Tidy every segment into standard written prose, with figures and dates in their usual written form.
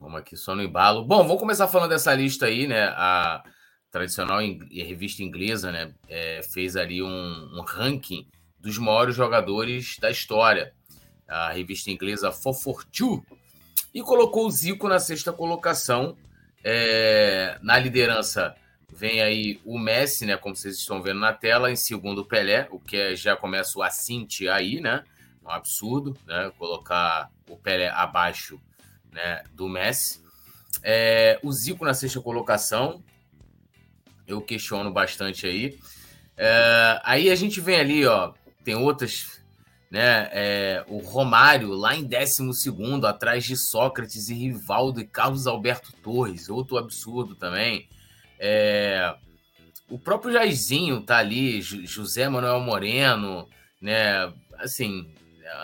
Vamos aqui só no embalo. Bom, vamos começar falando dessa lista aí, né? A tradicional revista inglesa, né, fez ali um ranking dos maiores jogadores da história. A revista inglesa For Fortune, e colocou o Zico na sexta colocação. Na liderança vem aí o Messi, né, como vocês estão vendo na tela. Em segundo, o Pelé, o que já começa o assinte aí, né? Um absurdo, né, colocar o Pelé abaixo, né, do Messi. O Zico na sexta colocação, eu questiono bastante aí. Aí a gente vem ali, ó, tem outras, né, o Romário lá em 12º, atrás de Sócrates e Rivaldo e Carlos Alberto Torres, outro absurdo também. O próprio Jairzinho tá ali, José Manuel Moreno, né, assim,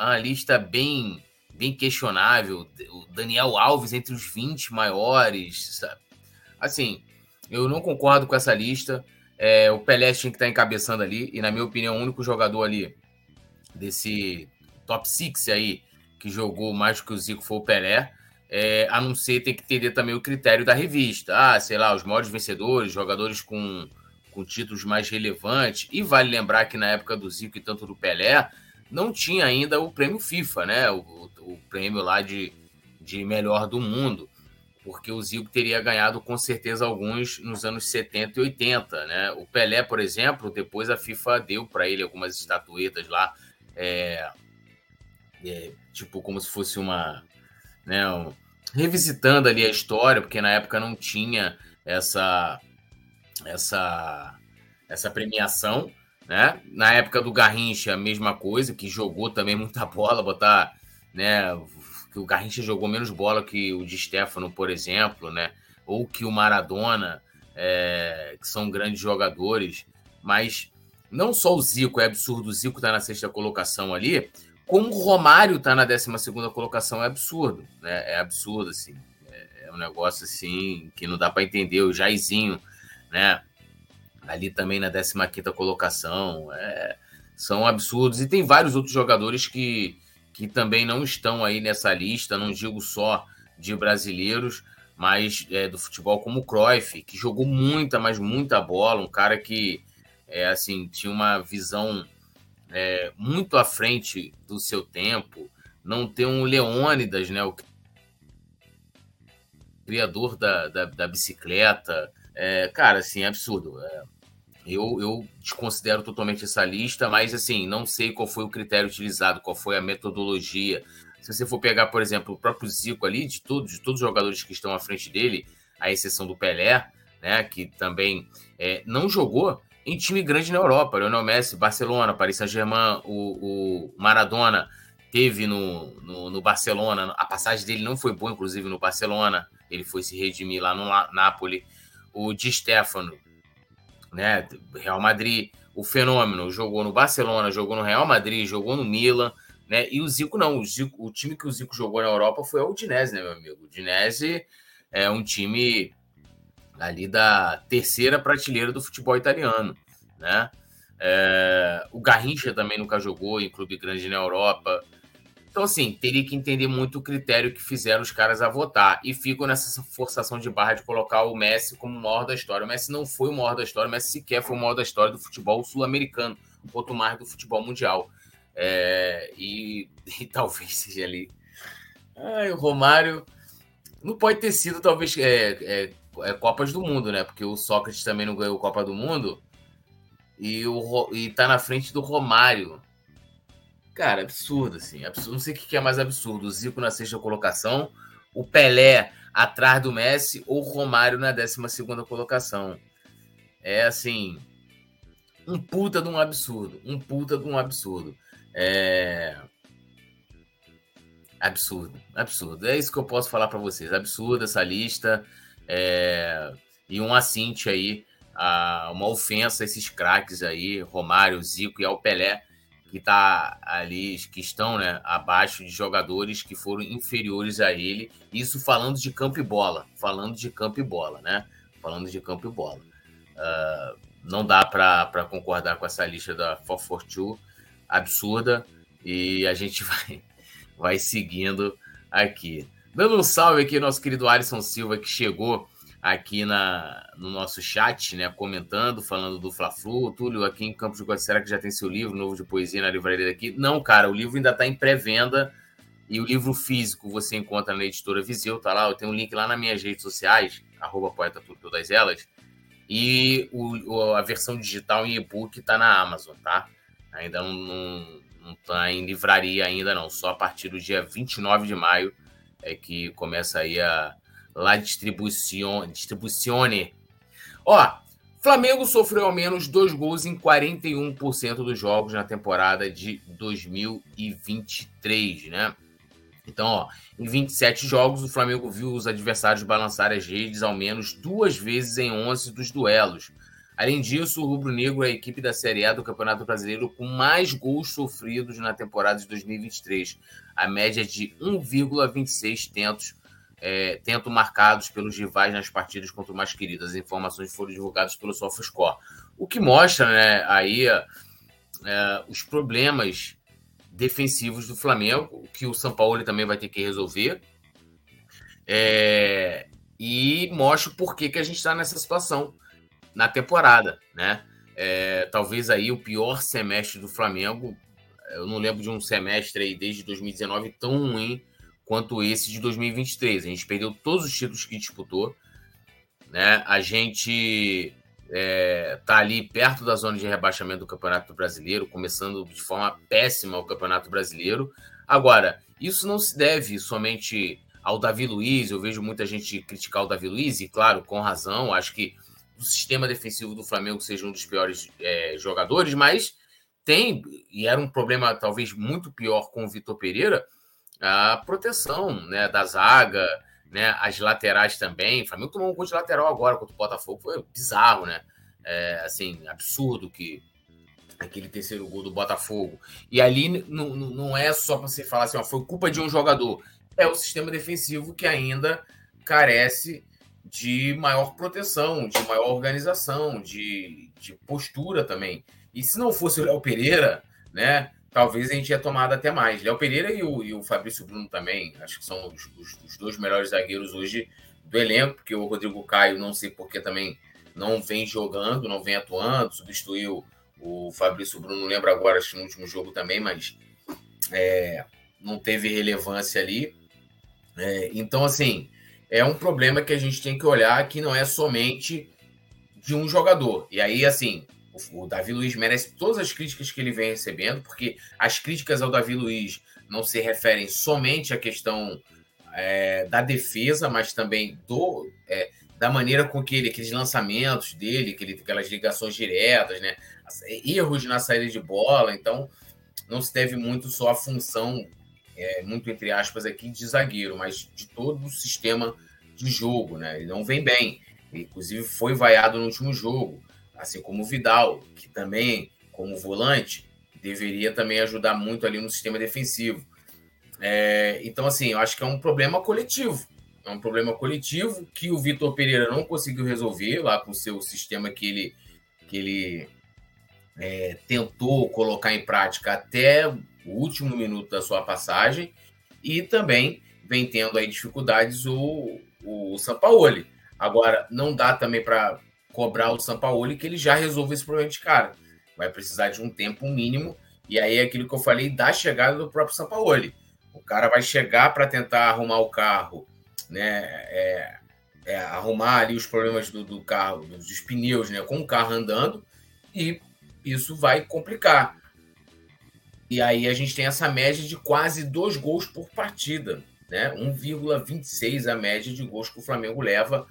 uma lista bem questionável. O Daniel Alves entre os 20 maiores, sabe? Assim, eu não concordo com essa lista. O Pelé tinha que estar encabeçando ali, e na minha opinião o único jogador ali desse top 6 aí que jogou mais que o Zico foi o Pelé. A não ser, tem que entender também o critério da revista. Sei lá, os maiores vencedores, jogadores com títulos mais relevantes. E vale lembrar que na época do Zico e tanto do Pelé não tinha ainda o prêmio FIFA, né? O prêmio lá de melhor do mundo, porque o Zico teria ganhado com certeza alguns nos anos 70 e 80, né? O Pelé, por exemplo, depois a FIFA deu para ele algumas estatuetas lá, tipo como se fosse uma, né, revisitando ali a história, porque na época não tinha essa premiação, né? Na época do Garrincha, a mesma coisa, que jogou também muita bola, botar, né, que o Garrincha jogou menos bola que o Di Stefano, por exemplo, né, ou que o Maradona, que são grandes jogadores. Mas não só o Zico, é absurdo, o Zico tá na sexta colocação ali, como o Romário tá na 12ª colocação, é absurdo, né? É absurdo, assim, é um negócio assim que não dá para entender. O Jairzinho, né, ali também na 15ª colocação, são absurdos. E tem vários outros jogadores que também não estão aí nessa lista, não digo só de brasileiros, mas do futebol, como o Cruyff, que jogou muita, mas muita bola, um cara que assim, tinha uma visão muito à frente do seu tempo. Não tem um Leônidas, né, o criador da bicicleta. Cara, assim, é absurdo. Eu desconsidero totalmente essa lista, mas, assim, não sei qual foi o critério utilizado, qual foi a metodologia. Se você for pegar, por exemplo, o próprio Zico ali, de todos os jogadores que estão à frente dele, à exceção do Pelé, né, que também não jogou em time grande na Europa. Lionel Messi, Barcelona, Paris Saint-Germain. O Maradona teve no Barcelona. A passagem dele não foi boa, inclusive, no Barcelona. Ele foi se redimir lá no Nápoles. O Di Stefano, né, Real Madrid, o Fenômeno, jogou no Barcelona, jogou no Real Madrid, jogou no Milan, né? E o Zico não, o time que o Zico jogou na Europa foi o Udinese, né, meu amigo? O Udinese é um time ali da terceira prateleira do futebol italiano, né? O Garrincha também nunca jogou em clube grande na Europa. Então, assim, teria que entender muito o critério que fizeram os caras a votar. E ficam nessa forçação de barra de colocar o Messi como o maior da história. O Messi não foi o maior da história, o Messi sequer foi o maior da história do futebol sul-americano, quanto mais do futebol mundial. E talvez seja ali. O Romário não pode ter sido, talvez, Copas do Mundo, né? Porque o Sócrates também não ganhou Copa do Mundo e tá na frente do Romário. Cara, absurdo, assim, absurdo. Não sei o que é mais absurdo, o Zico na sexta colocação, o Pelé atrás do Messi ou o Romário na 12ª colocação. Assim, um puta de um absurdo, Absurdo, é isso que eu posso falar pra vocês, absurdo essa lista, e um assinte aí, uma ofensa a esses craques aí, Romário, Zico e ao Pelé, que tá ali, que estão, né, abaixo de jogadores que foram inferiores a ele. Isso falando de campo e bola. Falando de campo e bola. Não dá para concordar com essa lista da 442, absurda. E a gente vai seguindo aqui. Dando um salve aqui ao nosso querido Alisson Silva, que chegou aqui no nosso chat, né, comentando, falando do Fla-Flu. Túlio, aqui em Campos do Goiás, será que já tem seu livro novo de poesia na livraria daqui? Não, cara, o livro ainda está em pré-venda e o livro físico você encontra na editora Viseu, tá lá, eu tenho um link lá nas minhas redes sociais, @poetatúlio, todas elas, e a versão digital em e-book está na Amazon, tá? Ainda não está em livraria ainda não, só a partir do dia 29 de maio é que começa aí a La Distribuzione. Ó, Flamengo sofreu ao menos 2 gols em 41% dos jogos na temporada de 2023, né? Então, ó, em 27 jogos, o Flamengo viu os adversários balançar as redes ao menos 2 vezes em 11 dos duelos. Além disso, o rubro-negro é a equipe da Série A do Campeonato Brasileiro com mais gols sofridos na temporada de 2023. A média é de 1,26 tentos marcados pelos rivais nas partidas contra o mais querido. As informações foram divulgadas pelo Sofoscore, o que mostra, né, aí os problemas defensivos do Flamengo, que o Sampaoli também vai ter que resolver, e mostra por que a gente está nessa situação na temporada, né? Talvez aí o pior semestre do Flamengo. Eu não lembro de um semestre aí desde 2019 tão ruim quanto esse de 2023. A gente perdeu todos os títulos que disputou, né? A gente tá ali perto da zona de rebaixamento do Campeonato Brasileiro, começando de forma péssima o Campeonato Brasileiro. Agora, isso não se deve somente ao Davi Luiz. Eu vejo muita gente criticar o Davi Luiz, e claro, com razão, acho que o sistema defensivo do Flamengo seja um dos piores jogadores, mas tem, e era um problema talvez muito pior com o Vitor Pereira, a proteção, né, da zaga, né, as laterais também. O Flamengo tomou um gol de lateral agora contra o Botafogo, foi bizarro, né? Assim, absurdo que aquele terceiro gol do Botafogo. E ali não é só para você falar assim, ó, foi culpa de um jogador. É o sistema defensivo que ainda carece de maior proteção, de maior organização, de postura também. E se não fosse o Léo Pereira, né, talvez a gente ia tomado até mais. Léo Pereira e o Fabrício Bruno também, acho que são os 2 melhores zagueiros hoje do elenco, porque o Rodrigo Caio, não sei porque também não vem jogando, não vem atuando, substituiu o Fabrício Bruno, não lembro agora, acho que no último jogo também, mas não teve relevância ali. Então, assim, é um problema que a gente tem que olhar, que não é somente de um jogador. E aí, assim, o Davi Luiz merece todas as críticas que ele vem recebendo, porque as críticas ao Davi Luiz não se referem somente à questão da defesa, mas também da maneira com que aqueles lançamentos dele, aquelas ligações diretas, né, erros na saída de bola. Então, não se deve muito só à função, muito entre aspas aqui, de zagueiro, mas de todo o sistema de jogo, né? Ele não vem bem, inclusive foi vaiado no último jogo, assim como o Vidal, que também, como volante, deveria também ajudar muito ali no sistema defensivo. Então, assim, eu acho que é um problema coletivo, que o Vitor Pereira não conseguiu resolver lá com o seu sistema que ele tentou colocar em prática até o último minuto da sua passagem, e também vem tendo aí dificuldades o Sampaoli. Agora, não dá também para cobrar o Sampaoli que ele já resolve esse problema de cara. Vai precisar de um tempo mínimo, e aí é aquilo que eu falei da chegada do próprio Sampaoli. O cara vai chegar para tentar arrumar o carro, né? Arrumar ali os problemas do carro, dos pneus, né, com o carro andando, e isso vai complicar. E aí a gente tem essa média de quase 2 gols por partida, né? 1,26 a média de gols que o Flamengo leva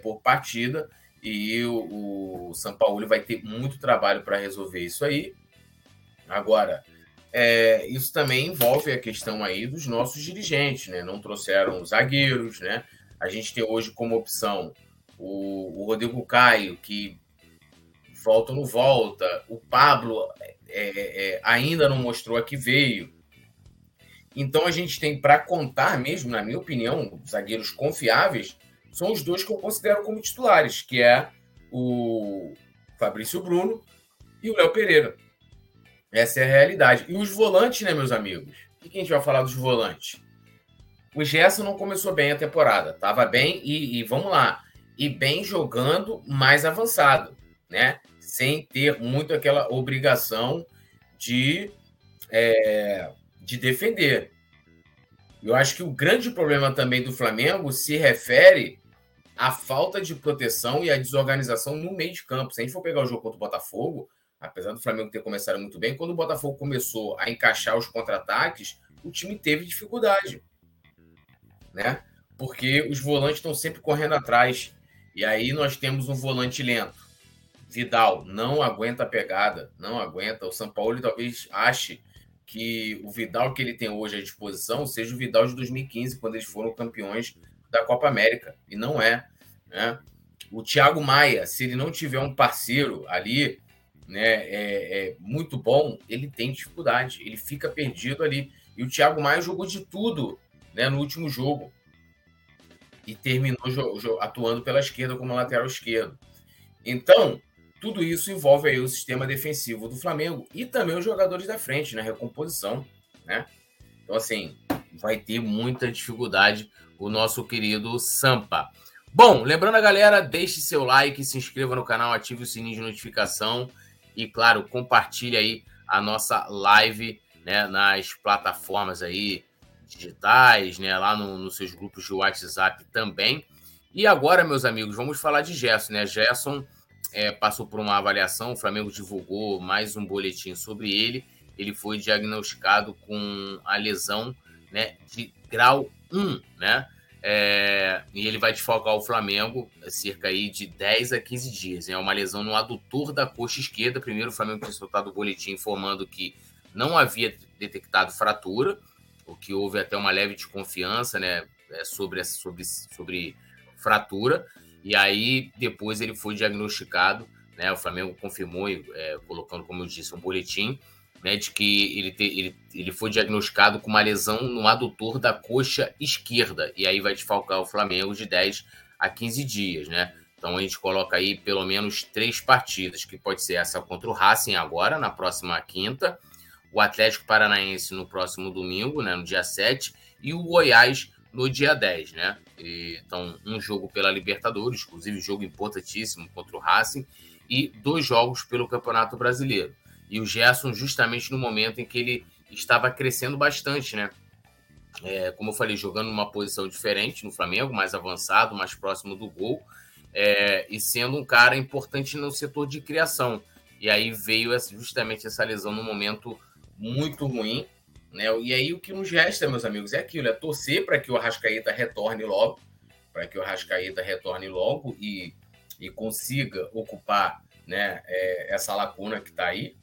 por partida. E o Sampaoli vai ter muito trabalho para resolver isso aí. Agora, isso também envolve a questão aí dos nossos dirigentes, né? Não trouxeram zagueiros, né? A gente tem hoje como opção o Rodrigo Caio, que volta ou não volta. O Pablo ainda não mostrou a que veio. Então a gente tem, para contar mesmo, na minha opinião, zagueiros confiáveis, são os 2 que eu considero como titulares, que é o Fabrício Bruno e o Léo Pereira. Essa é a realidade. E os volantes, né, meus amigos? O que a gente vai falar dos volantes? O Gerson não começou bem a temporada, estava bem e vamos lá, e bem jogando mais avançado, né? Sem ter muito aquela obrigação de defender. Eu acho que o grande problema também do Flamengo se refere à falta de proteção e à desorganização no meio de campo. Se a gente for pegar o jogo contra o Botafogo, apesar do Flamengo ter começado muito bem, quando o Botafogo começou a encaixar os contra-ataques, o time teve dificuldade, né? Porque os volantes estão sempre correndo atrás. E aí nós temos um volante lento. Vidal não aguenta a pegada, não aguenta. O Sampaoli talvez ache que o Vidal que ele tem hoje à disposição seja o Vidal de 2015, quando eles foram campeões da Copa América. E não é, né? O Thiago Maia, se ele não tiver um parceiro ali, né, muito bom, ele tem dificuldade, ele fica perdido ali. E o Thiago Maia jogou de tudo, né, no último jogo, e terminou atuando pela esquerda como lateral esquerdo. Então, tudo isso envolve aí o sistema defensivo do Flamengo e também os jogadores da frente, na recomposição, né? Então, assim, vai ter muita dificuldade o nosso querido Sampa. Bom, lembrando a galera, deixe seu like, se inscreva no canal, ative o sininho de notificação e, claro, compartilhe aí a nossa live, né, nas plataformas aí digitais, né, lá nos seus grupos de WhatsApp também. E agora, meus amigos, vamos falar de Gerson, né? Gerson passou por uma avaliação, o Flamengo divulgou mais um boletim sobre ele. Ele foi diagnosticado com a lesão, né, de grau 1, né? E ele vai desfalcar o Flamengo cerca aí de 10 a 15 dias. É uma lesão no adutor da coxa esquerda. Primeiro, o Flamengo tinha soltado o boletim informando que não havia detectado fratura, o que houve até uma leve desconfiança, né, sobre fratura, e aí depois ele foi diagnosticado, né, o Flamengo confirmou, colocando, como eu disse, um boletim, né, de que ele foi diagnosticado com uma lesão no adutor da coxa esquerda, e aí vai desfalcar o Flamengo de 10 a 15 dias, né? Então a gente coloca aí pelo menos 3 partidas, que pode ser essa contra o Racing agora, na próxima quinta, o Atlético Paranaense no próximo domingo, né, no dia 7, e o Goiás no dia 10, né? Então, um jogo pela Libertadores, inclusive jogo importantíssimo contra o Racing, e 2 jogos pelo Campeonato Brasileiro. E o Gerson, justamente no momento em que ele estava crescendo bastante, né? Como eu falei, jogando numa posição diferente no Flamengo, mais avançado, mais próximo do gol, e sendo um cara importante no setor de criação. E aí veio justamente essa lesão no momento muito ruim, né? E aí o que nos resta, meus amigos, é aquilo, é torcer para que o Arrascaeta retorne logo, e consiga ocupar, né, essa lacuna que está aí,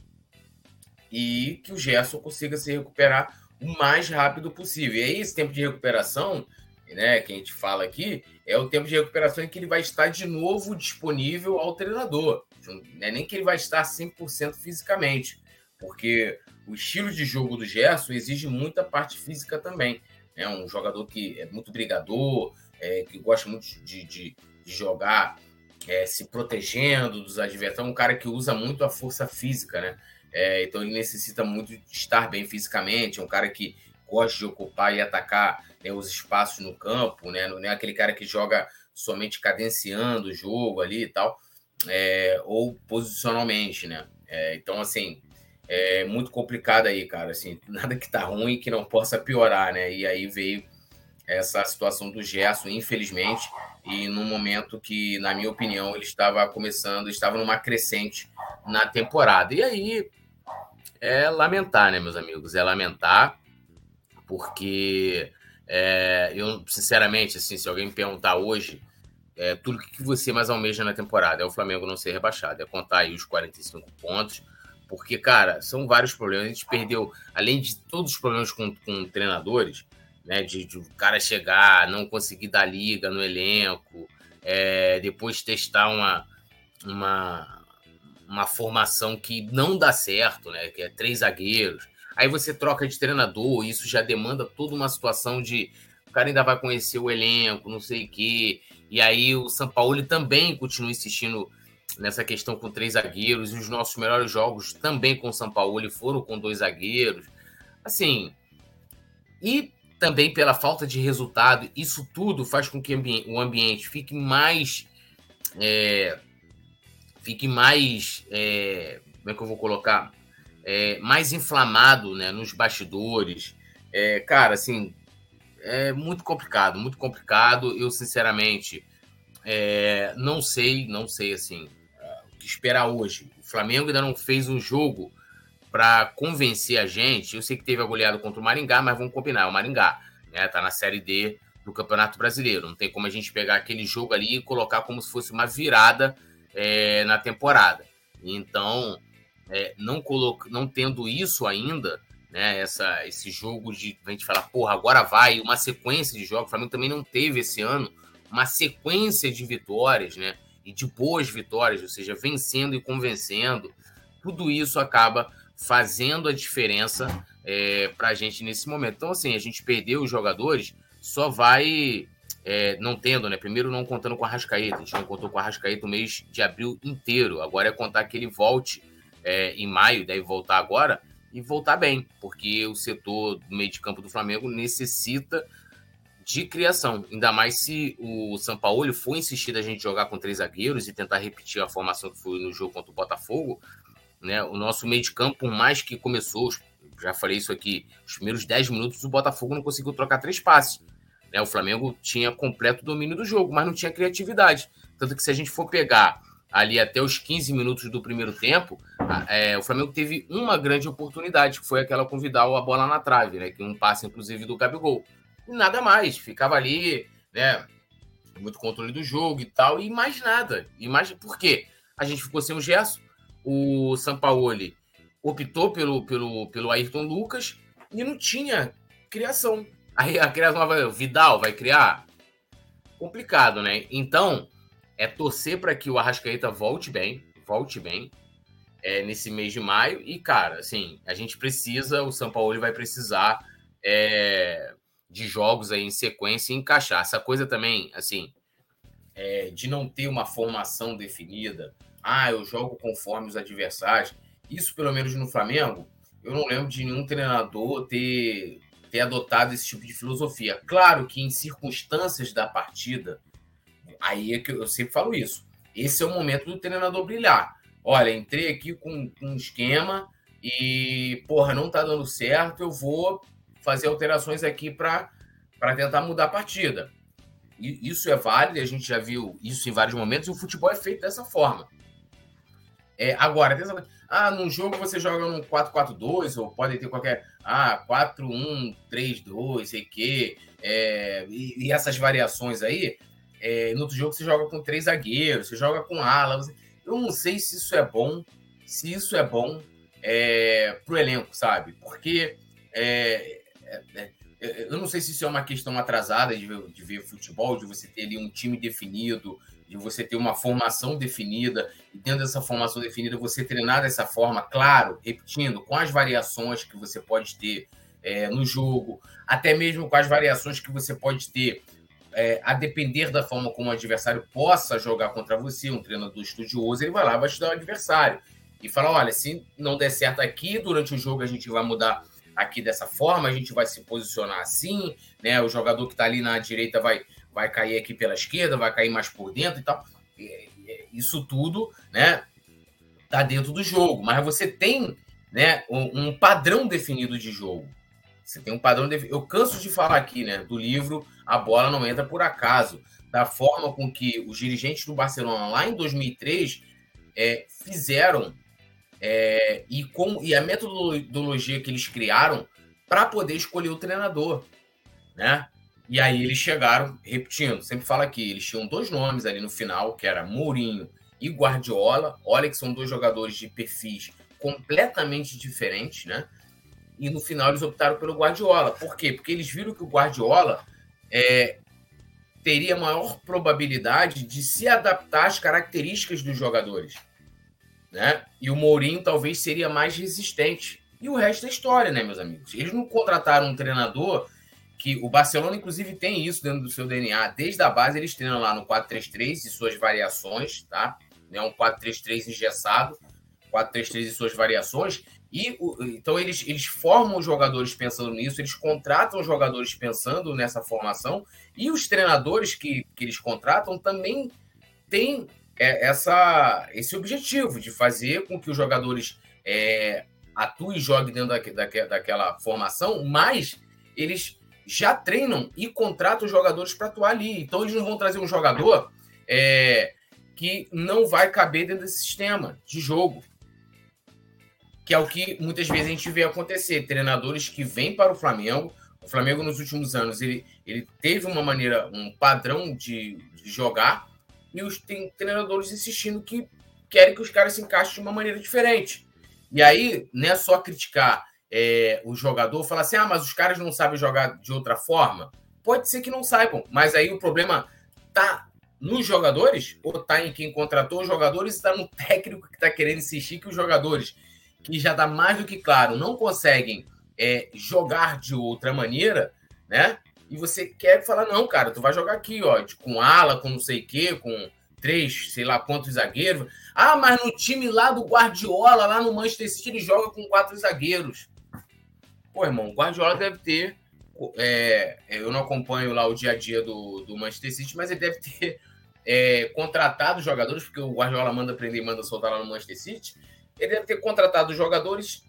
e que o Gerson consiga se recuperar o mais rápido possível. E aí esse tempo de recuperação, né, que a gente fala aqui, é o tempo de recuperação em que ele vai estar de novo disponível ao treinador. Não é nem que ele vai estar 100% fisicamente, porque o estilo de jogo do Gerson exige muita parte física também. É um jogador que é muito brigador, que gosta muito de jogar se protegendo dos adversários. É um cara que usa muito a força física, né? Então ele necessita muito de estar bem fisicamente. É um cara que gosta de ocupar e atacar, né, os espaços no campo, né? Não é aquele cara que joga somente cadenciando o jogo ali e tal, ou posicionalmente, né? Então, assim, é muito complicado aí, cara, assim, nada que tá ruim que não possa piorar, né? E aí veio essa situação do Gerson, infelizmente, e num momento que, na minha opinião, ele estava numa crescente na temporada. E aí é lamentar, né, meus amigos? É lamentar, porque eu, sinceramente, assim, se alguém me perguntar hoje, tudo que você mais almeja na temporada é o Flamengo não ser rebaixado, é contar aí os 45 pontos. Porque, cara, são vários problemas. A gente perdeu, além de todos os problemas com treinadores, né? De o cara chegar, não conseguir dar liga no elenco, depois testar uma formação que não dá certo, né? Que é 3 zagueiros. Aí você troca de treinador, isso já demanda toda uma situação de... O cara ainda vai conhecer o elenco, não sei o quê. E aí o Sampaoli também continua insistindo nessa questão com 3 zagueiros, e os nossos melhores jogos também com o Sampaoli foram com 2 zagueiros, assim, e também pela falta de resultado, isso tudo faz com que o ambiente fique mais inflamado, né, nos bastidores. É muito complicado. Eu, sinceramente, não sei, o que esperar hoje. O Flamengo ainda não fez um jogo para convencer a gente. Eu sei que teve a goleada contra o Maringá, mas vamos combinar, o Maringá, né, tá na Série D do Campeonato Brasileiro. Não tem como a gente pegar aquele jogo ali e colocar como se fosse uma virada na temporada. Então, não tendo isso ainda, né, esse jogo de a gente falar, agora vai, uma sequência de jogos. O Flamengo também não teve esse ano uma sequência de vitórias, né, e de boas vitórias, ou seja, vencendo e convencendo. Tudo isso acaba fazendo a diferença para a gente nesse momento. Então, assim, a gente perdeu os jogadores, só vai não tendo, né? Primeiro, não contando com a Arrascaeta. A gente não contou com a Arrascaeta o mês de abril inteiro. Agora é contar que ele volte em maio, deve voltar agora, e voltar bem, porque o setor do meio de campo do Flamengo necessita de criação, ainda mais se o Sampaoli for insistir da gente jogar com 3 zagueiros e tentar repetir a formação que foi no jogo contra o Botafogo, né? O nosso meio de campo, por mais que começou, já falei isso aqui, os primeiros 10 minutos o Botafogo não conseguiu trocar 3 passes, né? O Flamengo tinha completo domínio do jogo, mas não tinha criatividade, tanto que se a gente for pegar ali até os 15 minutos do primeiro tempo, o Flamengo teve uma grande oportunidade, que foi aquela com o Vidal, a bola na trave, né? Que um passe, inclusive, do Gabigol. E nada mais, ficava ali, né? Muito controle do jogo e tal, e mais nada. Por quê? A gente ficou sem o Gerson, o Sampaoli optou pelo Ayrton Lucas e não tinha criação. Aí a criação vai, o Vidal vai criar? Complicado, né? Então, torcer para que o Arrascaeta volte bem nesse mês de maio. E, cara, assim, a gente precisa, o Sampaoli vai precisar de jogos aí em sequência e encaixar. Essa coisa também, assim, de não ter uma formação definida. Eu jogo conforme os adversários. Isso, pelo menos no Flamengo, eu não lembro de nenhum treinador ter adotado esse tipo de filosofia. Claro que em circunstâncias da partida, aí é que eu sempre falo isso. Esse é o momento do treinador brilhar. Olha, entrei aqui com um esquema e, não tá dando certo, eu vou fazer alterações aqui para tentar mudar a partida. E isso é válido, a gente já viu isso em vários momentos, e o futebol é feito dessa forma. Agora, num jogo você joga num 4-4-2, ou pode ter qualquer 4-1-3-2, sei o quê, e essas variações aí. No outro jogo você joga com 3 zagueiros, você joga com ala. Eu não sei se isso é bom, pro elenco, sabe? Porque eu não sei se isso é uma questão atrasada de ver futebol, de você ter ali um time definido, de você ter uma formação definida, e dentro dessa formação definida você treinar dessa forma, claro, repetindo, com as variações que você pode ter no jogo, até mesmo com as variações que você pode ter a depender da forma como o adversário possa jogar contra você. Um treinador estudioso, ele vai lá, vai estudar o adversário e fala, olha, se não der certo aqui, durante o jogo a gente vai mudar aqui dessa forma, a gente vai se posicionar assim, né? O jogador que está ali na direita vai cair aqui pela esquerda, vai cair mais por dentro e tal. Isso tudo, né, está dentro do jogo, mas você tem, né, um padrão definido de jogo. Você tem um padrão. Eu canso de falar aqui, né, do livro A Bola Não Entra Por Acaso, da forma com que os dirigentes do Barcelona lá em 2003 fizeram e a metodologia que eles criaram para poder escolher o treinador, né? E aí eles chegaram, repetindo, sempre falo aqui, eles tinham 2 nomes ali no final, que era Mourinho e Guardiola. Olha que são 2 jogadores de perfis completamente diferentes, né? E no final eles optaram pelo Guardiola. Por quê? Porque eles viram que o Guardiola teria maior probabilidade de se adaptar às características dos jogadores, né? E o Mourinho talvez seria mais resistente. E o resto é história, né, meus amigos? Eles não contrataram um treinador que... O Barcelona, inclusive, tem isso dentro do seu DNA. Desde a base, eles treinam lá no 4-3-3 e suas variações, tá? Um 4-3-3 engessado, 4-3-3 e suas variações... E, então, eles formam os jogadores pensando nisso, eles contratam os jogadores pensando nessa formação, e os treinadores que eles contratam também têm esse objetivo de fazer com que os jogadores atuem e joguem dentro daquela formação, mas eles já treinam e contratam os jogadores para atuar ali. Então, eles não vão trazer um jogador que não vai caber dentro desse sistema de jogo, que é o que muitas vezes a gente vê acontecer. Treinadores que vêm para o Flamengo nos últimos anos, ele teve uma maneira, um padrão de jogar, e tem treinadores insistindo que querem que os caras se encaixem de uma maneira diferente. E aí, não é só criticar o jogador, falar assim, mas os caras não sabem jogar de outra forma. Pode ser que não saibam, mas aí o problema tá nos jogadores, ou tá em quem contratou os jogadores, está no técnico que está querendo insistir que os jogadores, que já está mais do que claro, não conseguem jogar de outra maneira, né? E você quer falar, não, cara, tu vai jogar aqui, ó, com ala, com não sei o quê, com 3, sei lá quantos zagueiros. Ah, mas no time lá do Guardiola, lá no Manchester City, ele joga com 4 zagueiros. Pô, irmão, o Guardiola deve ter... eu não acompanho lá o dia a dia do Manchester City, mas ele deve ter contratado jogadores, porque o Guardiola manda prender e manda soltar lá no Manchester City. Ele deve ter contratado jogadores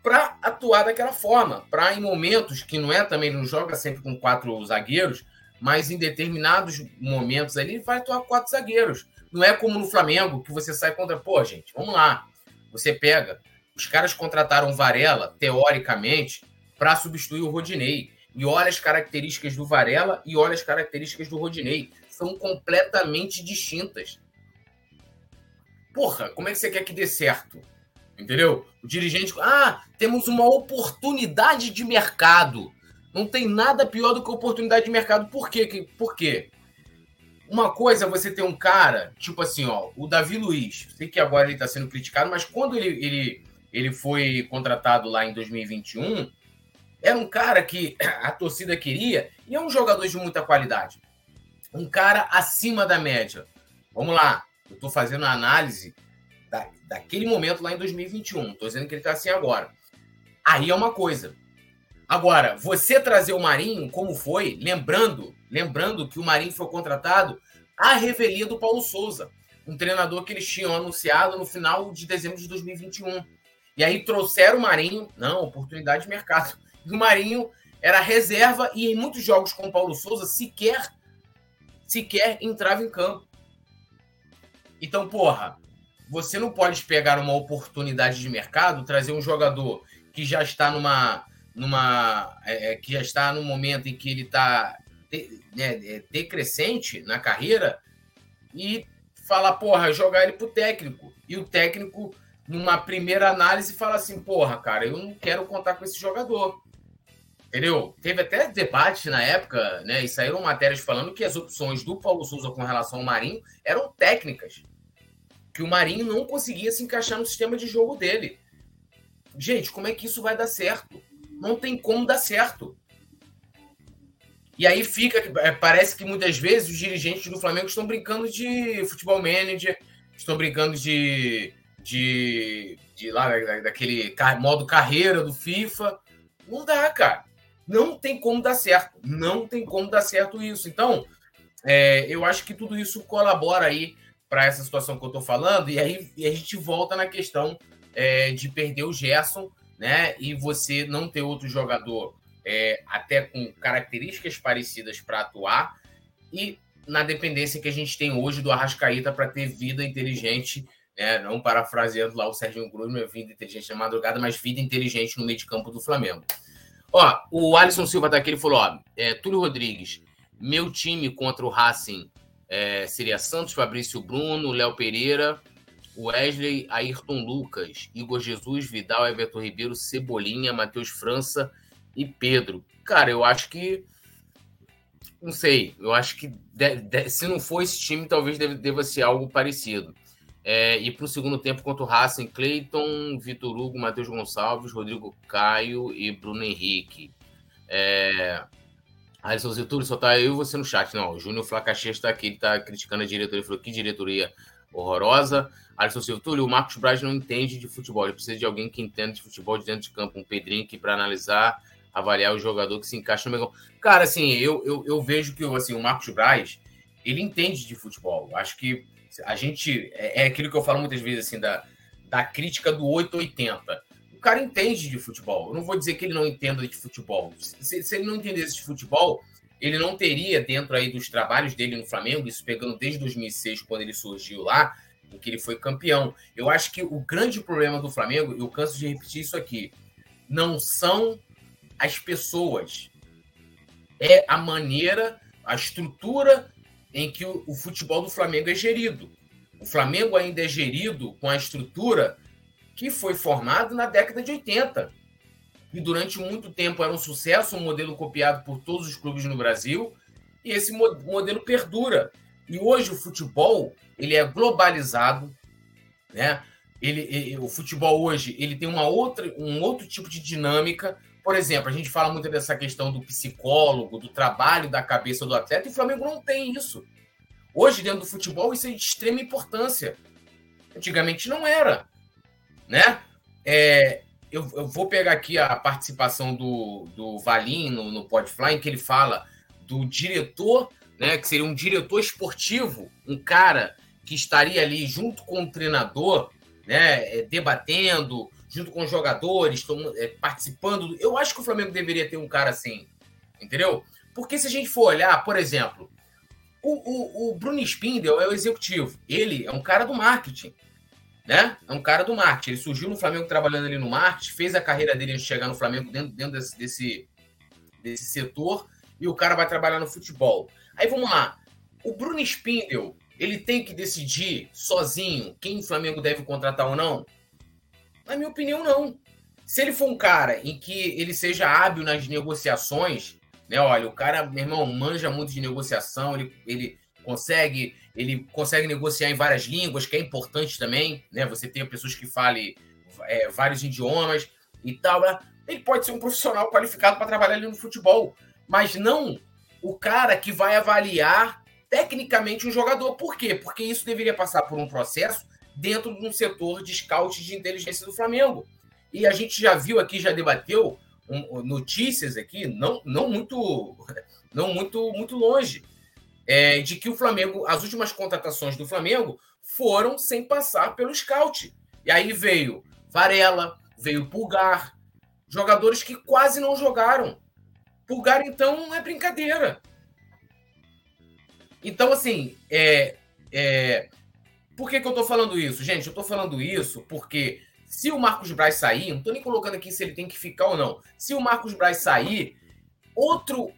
para atuar daquela forma, para em momentos que não é também, não joga sempre com 4 zagueiros, mas em determinados momentos ali ele vai atuar com 4 zagueiros. Não é como no Flamengo, que você sai contra... Pô, gente, vamos lá. Você pega... Os caras contrataram Varela, teoricamente, para substituir o Rodinei. E olha as características do Varela e olha as características do Rodinei. São completamente distintas. Porra, como é que você quer que dê certo? Entendeu? O dirigente... temos uma oportunidade de mercado. Não tem nada pior do que oportunidade de mercado. Por quê? Uma coisa é você ter um cara, tipo assim, ó, o Davi Luiz. Sei que agora ele está sendo criticado, mas quando ele foi contratado lá em 2021, era um cara que a torcida queria e é um jogador de muita qualidade. Um cara acima da média. Vamos lá. Eu estou fazendo a análise daquele momento lá em 2021. Estou dizendo que ele está assim agora. Aí é uma coisa. Agora, você trazer o Marinho como foi, lembrando que o Marinho foi contratado à revelia do Paulo Souza, um treinador que eles tinham anunciado no final de dezembro de 2021. E aí trouxeram o Marinho, oportunidade de mercado. E o Marinho era reserva e em muitos jogos com o Paulo Souza sequer entrava em campo. Então, você não pode pegar uma oportunidade de mercado, trazer um jogador que já está que já está num momento em que ele está decrescente na carreira e falar, jogar ele pro técnico. E o técnico, numa primeira análise, fala assim, cara, eu não quero contar com esse jogador. Entendeu? Teve até debate na época, né? E saíram matérias falando que as opções do Paulo Souza com relação ao Marinho eram técnicas. Que o Marinho não conseguia se encaixar no sistema de jogo dele. Gente, como é que isso vai dar certo? Não tem como dar certo. E aí parece que muitas vezes os dirigentes do Flamengo estão brincando de futebol manager, estão brincando de lá, daquele modo carreira do FIFA. Não dá, cara. Não tem como dar certo. Não tem como dar certo isso. Então, eu acho que tudo isso colabora aí para essa situação que eu estou falando. E aí a gente volta na questão de perder o Gerson, né? E você não ter outro jogador até com características parecidas para atuar. E na dependência que a gente tem hoje do Arrascaeta para ter vida inteligente, né? Não parafraseando lá o Serginho Cruz, não é vida inteligente na madrugada, mas vida inteligente no meio de campo do Flamengo. Ó, o Alisson Silva daqui, ele falou, Túlio Rodrigues, meu time contra o Racing seria Santos, Fabrício Bruno, Léo Pereira, Wesley, Ayrton Lucas, Igor Jesus, Vidal, Everton Ribeiro, Cebolinha, Matheus França e Pedro. Cara, eu acho que... Não sei, eu acho que se não for esse time, talvez deva ser algo parecido. E para o segundo tempo, contra o Racing, Cleiton, Vitor Hugo, Matheus Gonçalves, Rodrigo Caio e Bruno Henrique. Alisson Zituri, só tá eu e você no chat. Não, o Júnior Flacaxê está aqui, ele está criticando a diretoria, falou que diretoria horrorosa. Alisson Silva, Túlio, o Marcos Braz não entende de futebol, ele precisa de alguém que entenda de futebol de dentro de campo, um Pedrinho que para analisar, avaliar o jogador que se encaixa no Mengão. Cara, assim, eu vejo que assim, o Marcos Braz, ele entende de futebol. Acho que a gente, é aquilo que eu falo muitas vezes, assim, da crítica do 880. O cara entende de futebol. Eu não vou dizer que ele não entenda de futebol. Se ele não entendesse de futebol, ele não teria dentro aí dos trabalhos dele no Flamengo, isso pegando desde 2006, quando ele surgiu lá, em que ele foi campeão. Eu acho que o grande problema do Flamengo, eu canso de repetir isso aqui, não são as pessoas. É a maneira, a estrutura em que o futebol do Flamengo é gerido. O Flamengo ainda é gerido com a estrutura que foi formada na década de 80. E durante muito tempo era um sucesso, um modelo copiado por todos os clubes no Brasil. E esse modelo perdura. E hoje o futebol, ele é globalizado, né? O futebol hoje, ele tem um outro tipo de dinâmica. Por exemplo, a gente fala muito dessa questão do psicólogo, do trabalho da cabeça do atleta, e o Flamengo não tem isso. Hoje, dentro do futebol, isso é de extrema importância. Antigamente não era, né? Eu vou pegar aqui a participação do Valinho no PodFly, em que ele fala do diretor, né, que seria um diretor esportivo, um cara que estaria ali junto com o treinador, né, debatendo, junto com os jogadores, participando. Eu acho que o Flamengo deveria ter um cara assim, entendeu? Porque se a gente for olhar, por exemplo, o Bruno Spindel é o executivo. Ele é um cara do marketing, né? É um cara do marketing. Ele surgiu no Flamengo trabalhando ali no marketing, fez a carreira dele chegar no Flamengo dentro desse setor, e o cara vai trabalhar no futebol. Aí vamos lá. O Bruno Spindel, ele tem que decidir sozinho quem o Flamengo deve contratar ou não? Na minha opinião, não. Se ele for um cara em que ele seja hábil nas negociações, né? Olha, o cara, meu irmão, manja muito de negociação, ele consegue negociar em várias línguas, que é importante também, né? Você tem pessoas que falem vários idiomas e tal. Ele pode ser um profissional qualificado para trabalhar ali no futebol, mas não o cara que vai avaliar tecnicamente um jogador. Por quê? Porque isso deveria passar por um processo dentro de um setor de scout de inteligência do Flamengo. E a gente já viu aqui, já debateu notícias aqui, não muito longe, de que o Flamengo, as últimas contratações do Flamengo foram sem passar pelo scout. E aí veio Varela, veio Pulgar, jogadores que quase não jogaram. Pulgar, então, não é brincadeira. Então, assim, por que eu tô falando isso? Gente, eu tô falando isso porque se o Marcos Braz sair, não tô nem colocando aqui se ele tem que ficar ou não. Se o Marcos Braz sair, outro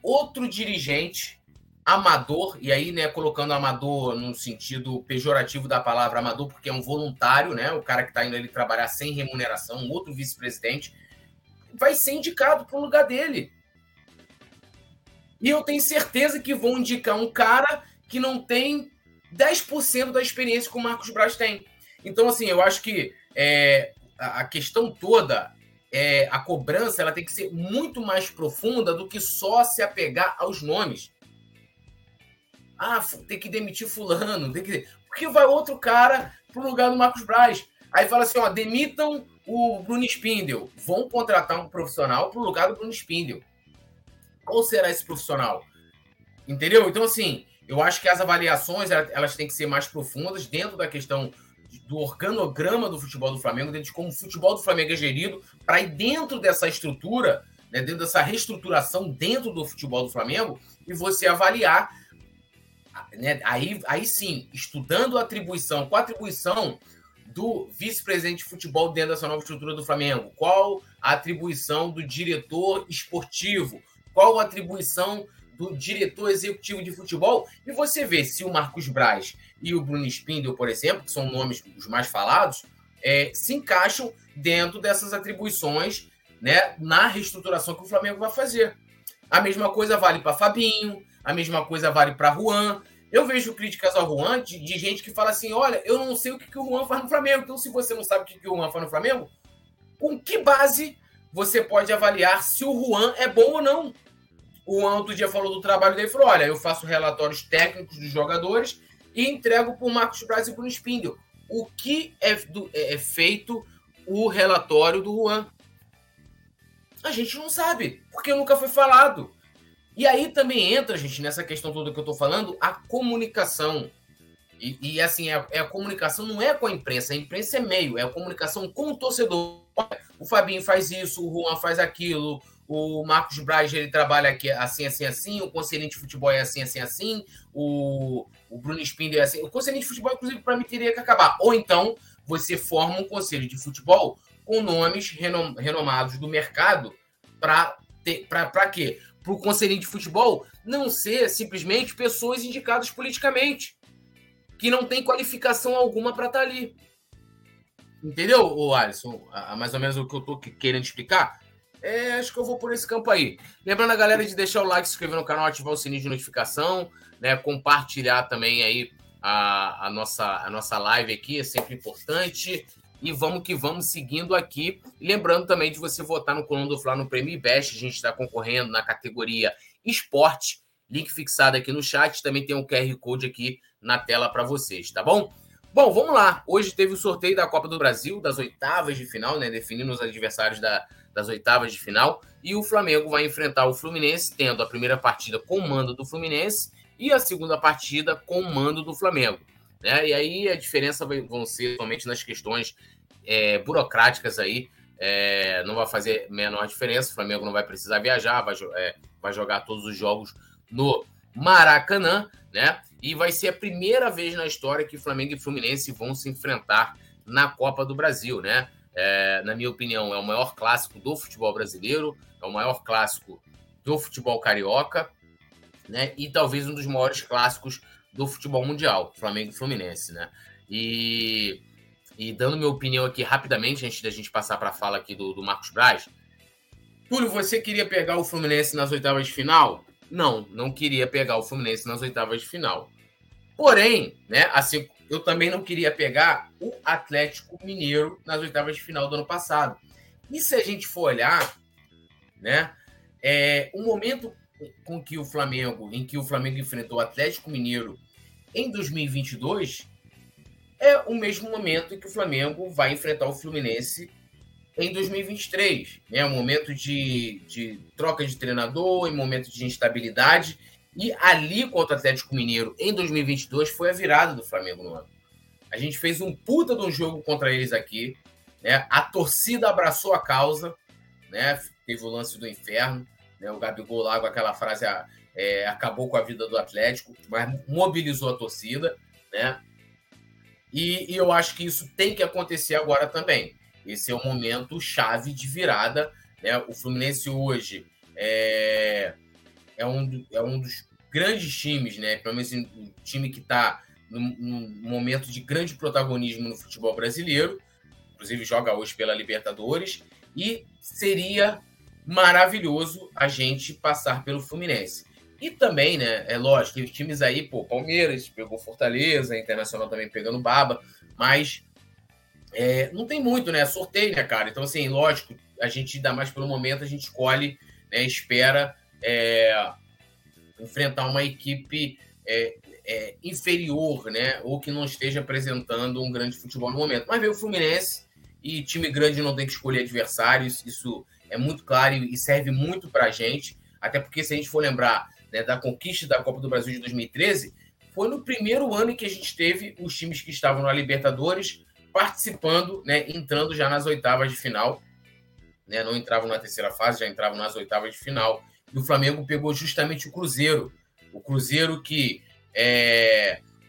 dirigente amador, e aí, né, colocando amador no sentido pejorativo da palavra amador, porque é um voluntário, né, o cara que tá indo ali trabalhar sem remuneração, um outro vice-presidente, vai ser indicado pro lugar dele. E eu tenho certeza que vão indicar um cara que não tem 10% da experiência que o Marcos Braz tem. Então, assim, eu acho que a questão toda, a cobrança, ela tem que ser muito mais profunda do que só se apegar aos nomes. Ah, tem que demitir fulano, tem que... Porque vai outro cara pro lugar do Marcos Braz. Aí fala assim, ó, demitam o Bruno Spindel. Vão contratar um profissional pro lugar do Bruno Spindel. Qual será esse profissional? Entendeu? Então, assim... Eu acho que as avaliações elas têm que ser mais profundas dentro da questão do organograma do futebol do Flamengo, dentro de como o futebol do Flamengo é gerido, para ir dentro dessa estrutura, né, dentro dessa reestruturação dentro do futebol do Flamengo, e você avaliar, né, aí sim, estudando a atribuição, qual a atribuição do vice-presidente de futebol dentro dessa nova estrutura do Flamengo, qual a atribuição do diretor esportivo, qual a atribuição do diretor executivo de futebol, e você vê se o Marcos Braz e o Bruno Spindel, por exemplo, que são nomes os mais falados, se encaixam dentro dessas atribuições, né, na reestruturação que o Flamengo vai fazer. A mesma coisa vale para Fabinho, a mesma coisa vale para Juan. Eu vejo críticas ao Juan de gente que fala assim, olha, eu não sei o que o Juan faz no Flamengo, então se você não sabe o que o Juan faz no Flamengo, com que base você pode avaliar se o Juan é bom ou não? O Juan outro dia falou do trabalho dele e falou, olha, eu faço relatórios técnicos dos jogadores e entrego por Marcos Braz e Bruno Spindel. O que é feito o relatório do Juan? A gente não sabe, porque nunca foi falado. E aí também entra, gente, nessa questão toda que eu tô falando, a comunicação. E assim, a comunicação não é com a imprensa é meio, é a comunicação com o torcedor. O Fabinho faz isso, o Juan faz aquilo, o Marcos Braz, ele trabalha aqui assim, assim, assim, o conselheiro de futebol é assim, assim, assim, o Bruno Spindel é assim. O conselheiro de futebol, inclusive, para mim, teria que acabar. Ou então, você forma um conselho de futebol com nomes renomados do mercado para quê? Para o conselheiro de futebol não ser simplesmente pessoas indicadas politicamente, que não tem qualificação alguma para estar ali. Entendeu, ô Alisson? Mais ou menos o que eu tô querendo explicar? Acho que eu vou por esse campo aí. Lembrando a galera de deixar o like, se inscrever no canal, ativar o sininho de notificação, né? Compartilhar também aí a nossa live aqui, é sempre importante. E vamos que vamos seguindo aqui. Lembrando também de você votar no Colombo do Fla no Prêmio iBest. A gente está concorrendo na categoria Esporte. Link fixado aqui no chat. Também tem um QR Code aqui na tela para vocês, tá bom? Bom, vamos lá. Hoje teve o sorteio da Copa do Brasil, das oitavas de final, né? Definindo os adversários das oitavas de final. E o Flamengo vai enfrentar o Fluminense, tendo a primeira partida com o mando do Fluminense e a segunda partida com o mando do Flamengo. Né? E aí a diferença vão ser somente nas questões burocráticas aí. Não vai fazer menor diferença. O Flamengo não vai precisar viajar, vai jogar todos os jogos no Maracanã, né? E vai ser a primeira vez na história que Flamengo e Fluminense vão se enfrentar na Copa do Brasil, né? Na minha opinião, é o maior clássico do futebol brasileiro, é o maior clássico do futebol carioca, né? E talvez um dos maiores clássicos do futebol mundial, Flamengo e Fluminense, né? E dando minha opinião aqui rapidamente, antes da gente passar para a fala aqui do Marcos Braz. Túlio, você queria pegar o Fluminense nas oitavas de final? Não queria pegar o Fluminense nas oitavas de final. Porém, né, assim, eu também não queria pegar o Atlético Mineiro nas oitavas de final do ano passado. E se a gente for olhar, né, o momento em que o Flamengo enfrentou o Atlético Mineiro em 2022 é o mesmo momento em que o Flamengo vai enfrentar o Fluminense em 2023, né? Um momento de troca de treinador, um momento de instabilidade. E ali, contra o Atlético Mineiro, em 2022, foi a virada do Flamengo no ano. A gente fez um puta de um jogo contra eles aqui, né? A torcida abraçou a causa, né? Teve o lance do inferno, né? O Gabigol lá com aquela frase acabou com a vida do Atlético, mas mobilizou a torcida, né? E eu acho que isso tem que acontecer agora também. Esse é o momento chave de virada, né? O Fluminense hoje é um dos grandes times, né? Pelo menos um time que está num momento de grande protagonismo no futebol brasileiro, inclusive joga hoje pela Libertadores, e seria maravilhoso a gente passar pelo Fluminense. E também, né? É lógico que os times aí, Palmeiras pegou Fortaleza, Internacional também pegando baba, mas não tem muito, né? Sorteio, né, cara? Então, assim, lógico, a gente, ainda mais pelo momento, a gente escolhe, né, espera enfrentar uma equipe inferior, né? Ou que não esteja apresentando um grande futebol no momento. Mas veio o Fluminense, e time grande não tem que escolher adversários, isso é muito claro e serve muito pra gente. Até porque, se a gente for lembrar, né, da conquista da Copa do Brasil de 2013, foi no primeiro ano em que a gente teve os times que estavam na Libertadores participando, né, entrando já nas oitavas de final, né, não entravam na terceira fase, já entravam nas oitavas de final, e o Flamengo pegou justamente o Cruzeiro que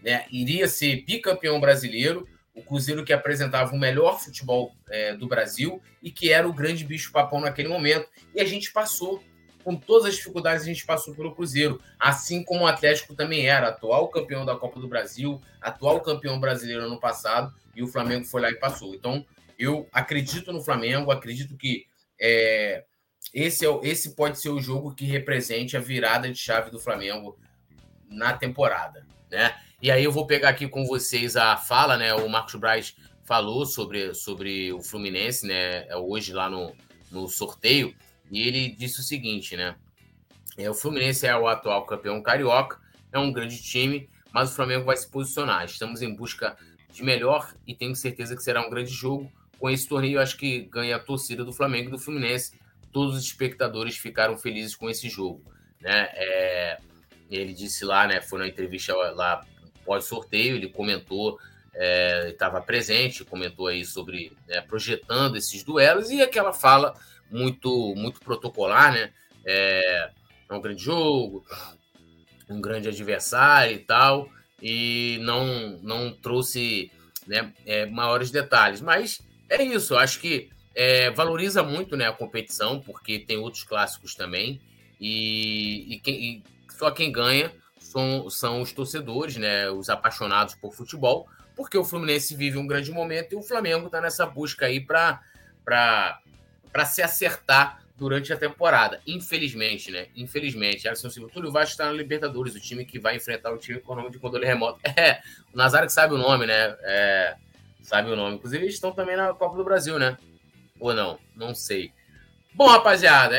né, iria ser bicampeão brasileiro, o Cruzeiro que apresentava o melhor futebol do Brasil e que era o grande bicho-papão naquele momento, e a gente passou, com todas as dificuldades a gente passou pelo Cruzeiro, assim como o Atlético também era, atual campeão da Copa do Brasil, atual campeão brasileiro ano passado, e o Flamengo foi lá e passou. Então, eu acredito no Flamengo, acredito que esse pode ser o jogo que represente a virada de chave do Flamengo na temporada, né? E aí eu vou pegar aqui com vocês a fala, né? O Marcos Braz falou sobre o Fluminense, né? Hoje lá no sorteio, e ele disse o seguinte, né? O Fluminense é o atual campeão carioca, é um grande time, mas o Flamengo vai se posicionar. Estamos em busca de melhor e tenho certeza que será um grande jogo. Com esse torneio, eu acho que ganha a torcida do Flamengo e do Fluminense. Todos os espectadores ficaram felizes com esse jogo, né? Ele disse lá, né? Foi na entrevista lá pós-sorteio, ele comentou, estava presente, comentou aí sobre projetando esses duelos e aquela fala muito, muito protocolar, né? É um grande jogo, um grande adversário e tal, e não trouxe, né, maiores detalhes, mas é isso, eu acho que valoriza muito, né, a competição, porque tem outros clássicos também, e só quem ganha são os torcedores, né, os apaixonados por futebol, porque o Fluminense vive um grande momento e o Flamengo está nessa busca aí para se acertar durante a temporada. Infelizmente, né? Infelizmente. Alisson Silva, Túlio Vaz está na Libertadores, o time que vai enfrentar o time com o nome de controle remoto. O Nazário que sabe o nome, né? Sabe o nome. Inclusive, eles estão também na Copa do Brasil, né? Ou não? Não sei. Bom, rapaziada,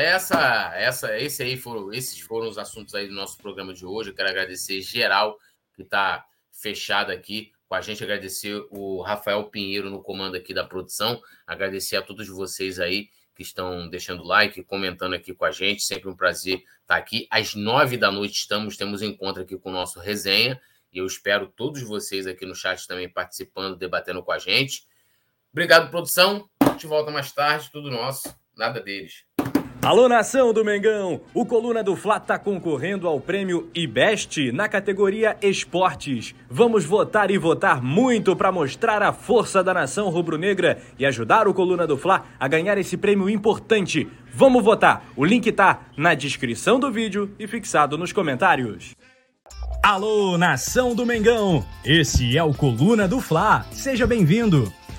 esses foram os assuntos aí do nosso programa de hoje. Eu quero agradecer geral que está fechado aqui com a gente. Agradecer o Rafael Pinheiro no comando aqui da produção. Agradecer a todos vocês aí que estão deixando like, comentando aqui com a gente. Sempre um prazer estar aqui. Às 21h temos um encontro aqui com o nosso Resenha. E eu espero todos vocês aqui no chat também participando, debatendo com a gente. Obrigado, produção. A gente volta mais tarde. Tudo nosso, nada deles. Alô, nação do Mengão! O Coluna do Fla está concorrendo ao prêmio iBest na categoria Esportes. Vamos votar e votar muito para mostrar a força da nação rubro-negra e ajudar o Coluna do Fla a ganhar esse prêmio importante. Vamos votar! O link tá na descrição do vídeo e fixado nos comentários. Alô, nação do Mengão! Esse é o Coluna do Fla. Seja bem-vindo!